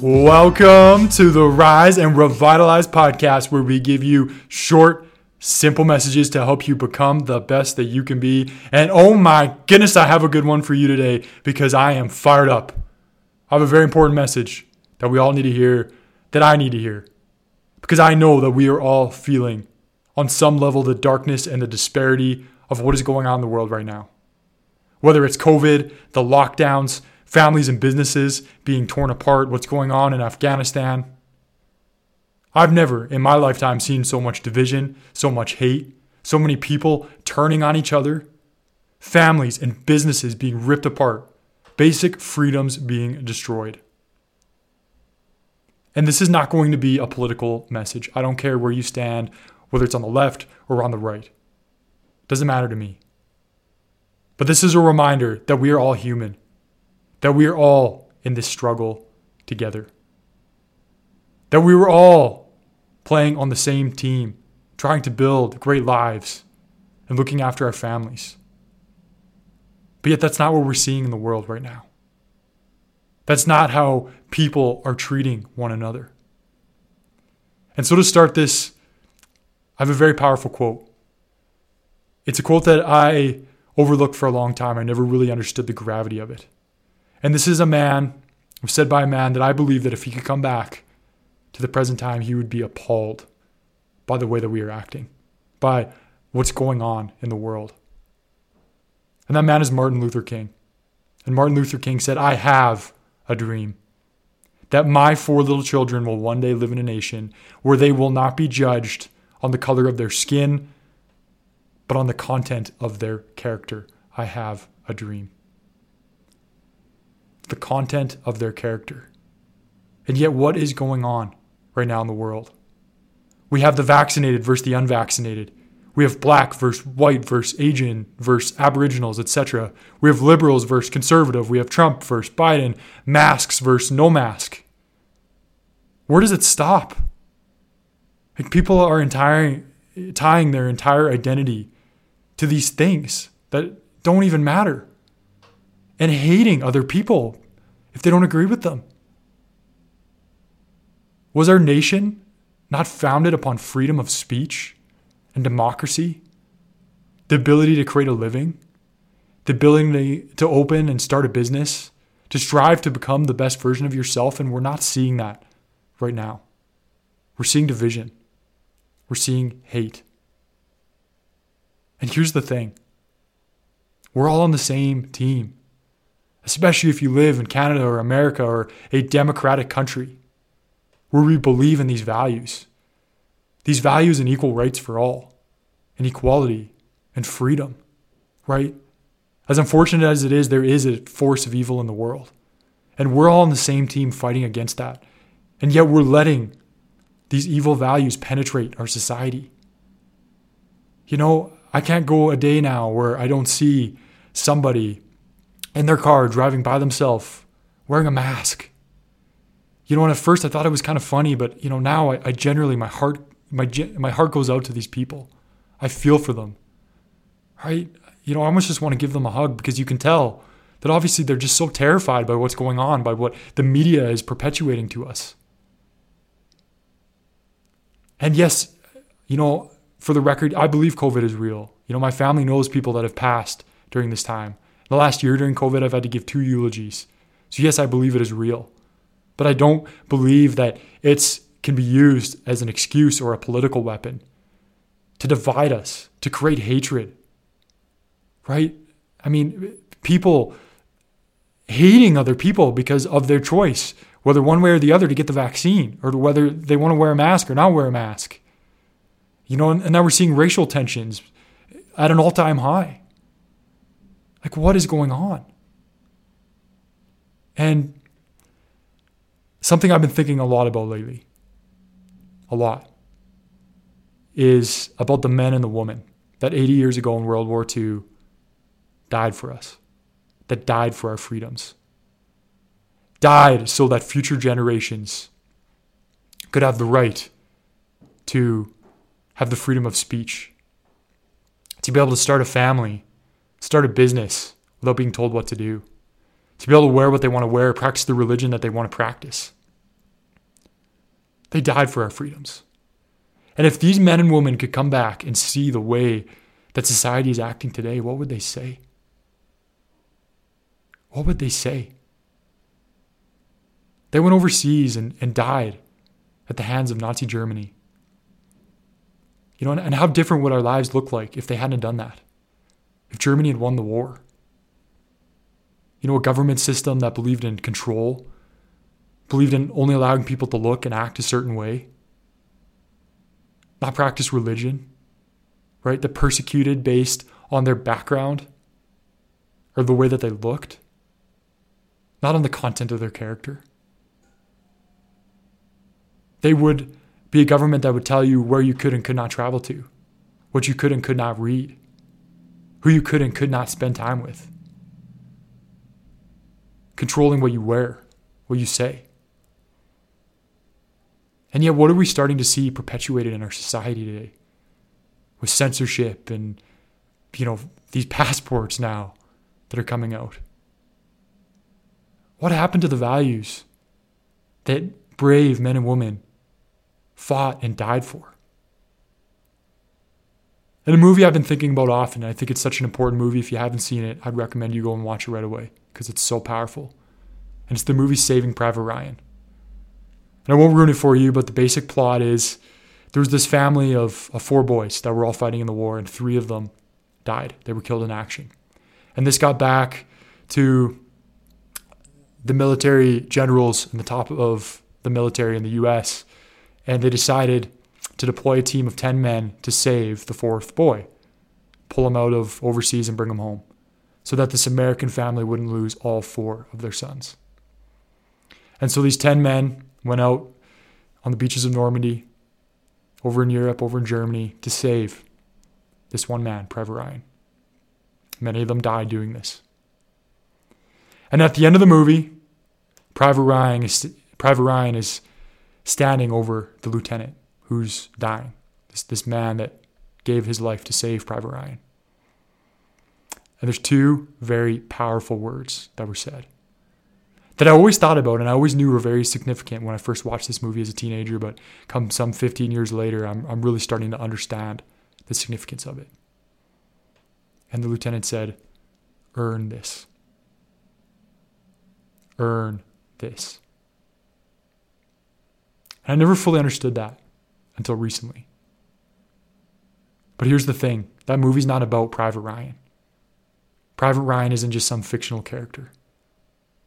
Welcome to the Rise and Revitalize podcast, where we give you short, simple messages to help you become the best that you can be. And oh my goodness, I have a good one for you today because I am fired up. I have a very important message that we all need to hear, that I need to hear, because I know that we are all feeling on some level the darkness and the disparity of what is going on in the world right now. Whether it's COVID, the lockdowns, families and businesses being torn apart, what's going on in Afghanistan. I've never in my lifetime seen so much division, so much hate, so many people turning on each other, families and businesses being ripped apart, basic freedoms being destroyed. And this is not going to be a political message. I don't care where you stand, whether it's on the left or on the right. It doesn't matter to me. But this is a reminder that we are all human, that we are all in this struggle together, that we were all playing on the same team, trying to build great lives and looking after our families. But yet that's not what we're seeing in the world right now. That's not how people are treating one another. And so to start this, I have a very powerful quote. It's a quote that I overlooked for a long time. I never really understood the gravity of it. And this is a man, it was said by a man that I believe that if he could come back to the present time, he would be appalled by the way that we are acting, by what's going on in the world. And that man is Martin Luther King. And Martin Luther King said, "I have a dream that my 4 little children will one day live in a nation where they will not be judged on the color of their skin, but on the content of their character. I have a dream." The content of their character. And yet what is going on right now in the world? We have the vaccinated versus the unvaccinated. We have black versus white versus Asian versus aboriginals, etc. We have liberals versus conservative. We have Trump versus Biden, masks versus no mask. Where does it stop? Like, people are tying their entire identity to these things that don't even matter, and hating other people if they don't agree with them. Was our nation not founded upon freedom of speech and democracy, the ability to create a living, the ability to open and start a business, to strive to become the best version of yourself? And we're not seeing that right now. We're seeing division. We're seeing hate. And here's the thing. We're all on the same team, especially if you live in Canada or America or a democratic country where we believe in these values and equal rights for all, and equality and freedom, right? As unfortunate as it is, there is a force of evil in the world, and we're all on the same team fighting against that. And yet we're letting these evil values penetrate our society. You know, I can't go a day now where I don't see somebody in their car driving by themselves wearing a mask. You know, and at first I thought it was kind of funny, but you know, now I generally, my heart goes out to these people. I feel for them, right? You know, I almost just want to give them a hug, because you can tell that obviously they're just so terrified by what's going on, by what the media is perpetuating to us. And yes, you know, for the record, I believe COVID is real. You know, my family knows people that have passed during this time. The last year during COVID, I've had to give 2 eulogies. So yes, I believe it is real. But I don't believe that it can be used as an excuse or a political weapon to divide us, to create hatred, right? I mean, people hating other people because of their choice, whether one way or the other, to get the vaccine, or whether they want to wear a mask or not wear a mask. You know, and now we're seeing racial tensions at an all-time high. Like, what is going on? And something I've been thinking a lot about lately, is about the men and the women that 80 years ago in World War II died for us, that died for our freedoms, died so that future generations could have the right to have the freedom of speech, to be able to start a family, start a business without being told what to do, to be able to wear what they want to wear, practice the religion that they want to practice. They died for our freedoms. And if these men and women could come back and see the way that society is acting today, what would they say? What would they say? They went overseas and died at the hands of Nazi Germany. You know, and how different would our lives look like if they hadn't done that? If Germany had won the war? You know, a government system that believed in control, believed in only allowing people to look and act a certain way, not practice religion, right? That persecuted based on their background or the way that they looked, not on the content of their character. They would be a government that would tell you where you could and could not travel to, what you could and could not read, who you could and could not spend time with, controlling what you wear, what you say. And yet, what are we starting to see perpetuated in our society today? With censorship and, you know, these passports now that are coming out. What happened to the values that brave men and women fought and died for? And a movie I've been thinking about often, and I think it's such an important movie. If you haven't seen it, I'd recommend you go and watch it right away because it's so powerful. And it's the movie Saving Private Ryan. And I won't ruin it for you, but the basic plot is there was this family of four boys that were all fighting in the war, and three of them died. They were killed in action. And this got back to the military generals and the top of the military in the U.S., and they decided to deploy a team of 10 men to save the fourth boy, pull him out of overseas and bring him home, so that this American family wouldn't lose all four of their sons. And so these 10 men went out on the beaches of Normandy, over in Europe, over in Germany, to save this one man, Private Ryan. Many of them died doing this. And at the end of the movie, Private Ryan is standing over the lieutenant who's dying, this man that gave his life to save Private Ryan. And there's two very powerful words that were said that I always thought about and I always knew were very significant when I first watched this movie as a teenager, but come some 15 years later, I'm really starting to understand the significance of it. And the lieutenant said, "Earn this. Earn this." And I never fully understood that until recently. But here's the thing. That movie's not about Private Ryan. Private Ryan isn't just some fictional character.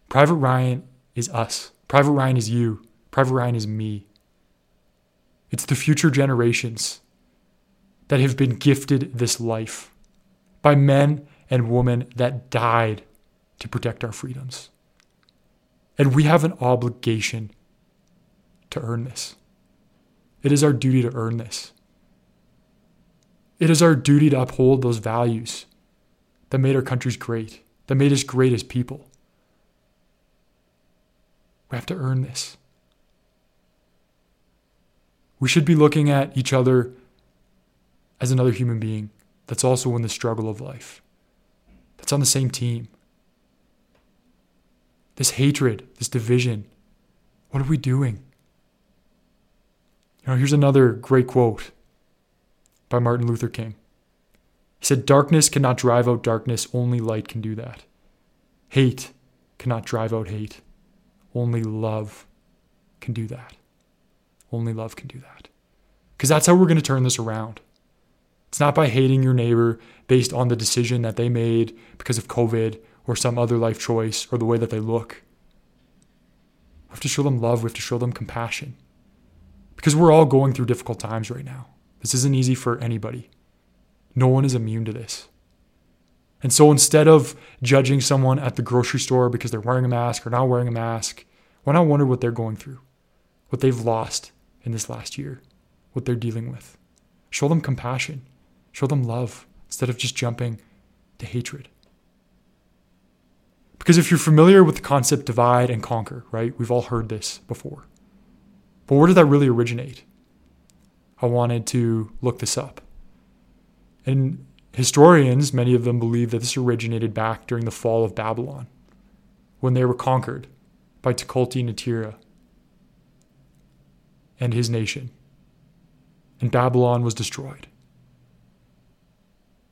Private Ryan is us. Private Ryan is you. Private Ryan is me. It's the future generations that have been gifted this life by men and women that died to protect our freedoms. And we have an obligation to earn this. It is our duty to earn this. It is our duty to uphold those values that made our countries great, that made us great as people. We have to earn this. We should be looking at each other as another human being that's also in the struggle of life, that's on the same team. This hatred, this division, what are we doing? You know, here's another great quote by Martin Luther King. He said, "Darkness cannot drive out darkness, only light can do that. Hate cannot drive out hate. Only love can do that. Only love can do that." Because that's how we're going to turn this around. It's not by hating your neighbor based on the decision that they made because of COVID or some other life choice or the way that they look. We have to show them love. We have to show them compassion. Because we're all going through difficult times right now. This isn't easy for anybody. No one is immune to this. And so instead of judging someone at the grocery store because they're wearing a mask or not wearing a mask, why not wonder what they're going through, what they've lost in this last year, what they're dealing with. Show them compassion. Show them love instead of just jumping to hatred. Because if you're familiar with the concept divide and conquer, right? We've all heard this before. But where did that really originate? I wanted to look this up. And historians, many of them believe that this originated back during the fall of Babylon, when they were conquered by Tukulti-Natira and his nation. And Babylon was destroyed.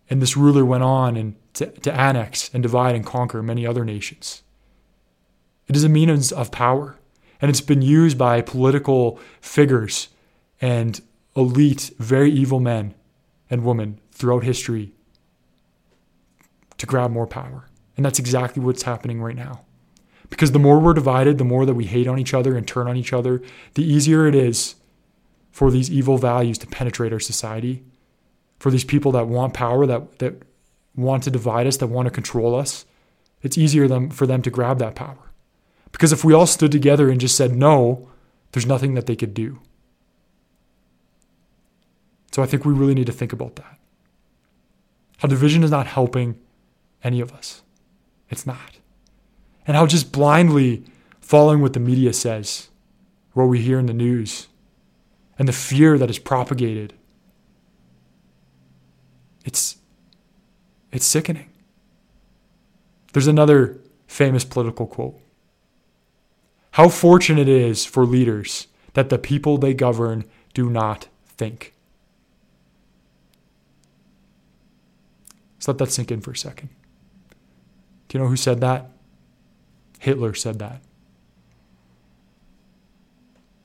And this ruler went on and to annex and divide and conquer many other nations. It is a means of power, and it's been used by political figures and elite, very evil men and women throughout history to grab more power. And that's exactly what's happening right now. Because the more we're divided, the more that we hate on each other and turn on each other, the easier it is for these evil values to penetrate our society, for these people that want power, that want to divide us, that want to control us. It's easier for them to grab that power. Because if we all stood together and just said no, there's nothing that they could do. So I think we really need to think about that. How division is not helping any of us. It's not. And how just blindly following what the media says, what we hear in the news, and the fear that is propagated, it's sickening. There's another famous political quote. How fortunate it is for leaders that the people they govern do not think. Let's let that sink in for a second. Do you know who said that? Hitler said that.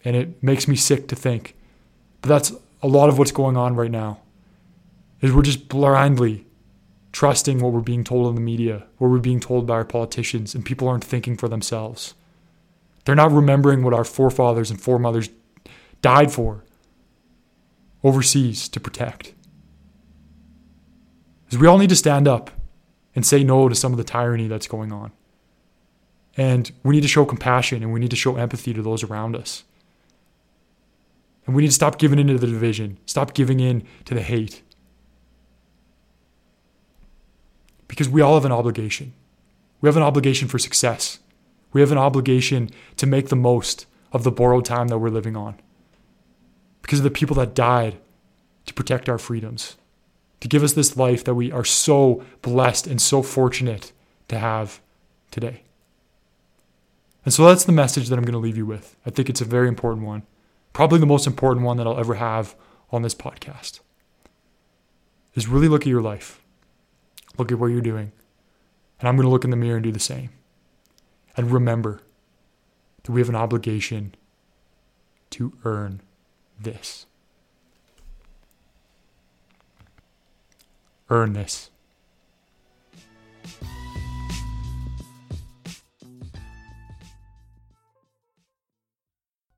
And it makes me sick to think. But that's a lot of what's going on right now. Is we're just blindly trusting what we're being told in the media, what we're being told by our politicians, and people aren't thinking for themselves. They're not remembering what our forefathers and foremothers died for overseas to protect. Because we all need to stand up and say no to some of the tyranny that's going on. And we need to show compassion, and we need to show empathy to those around us. And we need to stop giving in to the division, stop giving in to the hate. Because we all have an obligation. We have an obligation for success. We have an obligation to make the most of the borrowed time that we're living on. Because of the people that died to protect our freedoms, to give us this life that we are so blessed and so fortunate to have today. And so that's the message that I'm going to leave you with. I think it's a very important one. Probably the most important one that I'll ever have on this podcast. Is really look at your life. Look at what you're doing. And I'm going to look in the mirror and do the same. And remember that we have an obligation to earn this. Earn this.